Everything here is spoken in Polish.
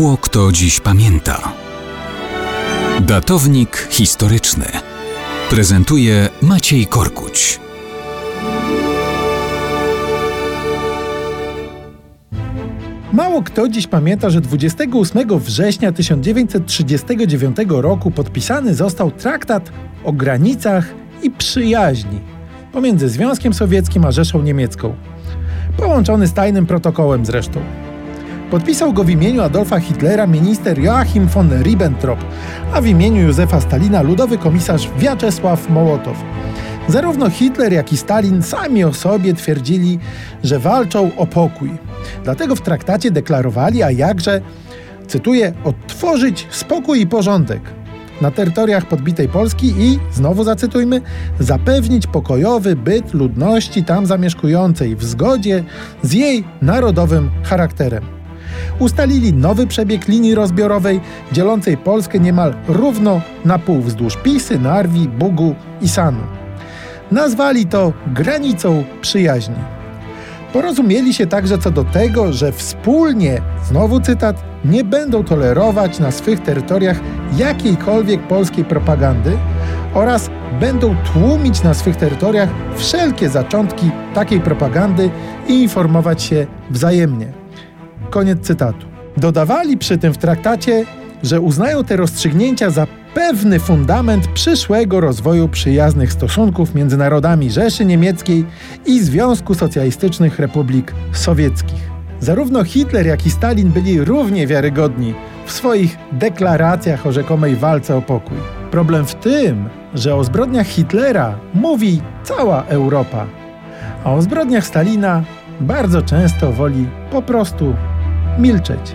Mało kto dziś pamięta. Datownik historyczny prezentuje Maciej Korkuć. Mało kto dziś pamięta, że 28 września 1939 roku podpisany został traktat o granicach i przyjaźni pomiędzy Związkiem Sowieckim a Rzeszą Niemiecką, połączony z tajnym protokołem zresztą. Podpisał go w imieniu Adolfa Hitlera minister Joachim von Ribbentrop, a w imieniu Józefa Stalina ludowy komisarz Wiaczesław Mołotow. Zarówno Hitler, jak i Stalin sami o sobie twierdzili, że walczą o pokój. Dlatego w traktacie deklarowali, a jakże, cytuję, odtworzyć spokój i porządek na terytoriach podbitej Polski i, znowu zacytujmy, zapewnić pokojowy byt ludności tam zamieszkującej w zgodzie z jej narodowym charakterem. Ustalili nowy przebieg linii rozbiorowej, dzielącej Polskę niemal równo na pół wzdłuż Pisy, Narwi, Bugu i Sanu. Nazwali to granicą przyjaźni. Porozumieli się także co do tego, że wspólnie, znowu cytat, nie będą tolerować na swych terytoriach jakiejkolwiek polskiej propagandy oraz będą tłumić na swych terytoriach wszelkie zaczątki takiej propagandy i informować się wzajemnie. Koniec cytatu. Dodawali przy tym w traktacie, że uznają te rozstrzygnięcia za pewny fundament przyszłego rozwoju przyjaznych stosunków między narodami Rzeszy Niemieckiej i Związku Socjalistycznych Republik Sowieckich. Zarówno Hitler, jak i Stalin byli równie wiarygodni w swoich deklaracjach o rzekomej walce o pokój. Problem w tym, że o zbrodniach Hitlera mówi cała Europa, a o zbrodniach Stalina bardzo często woli po prostu milczeć.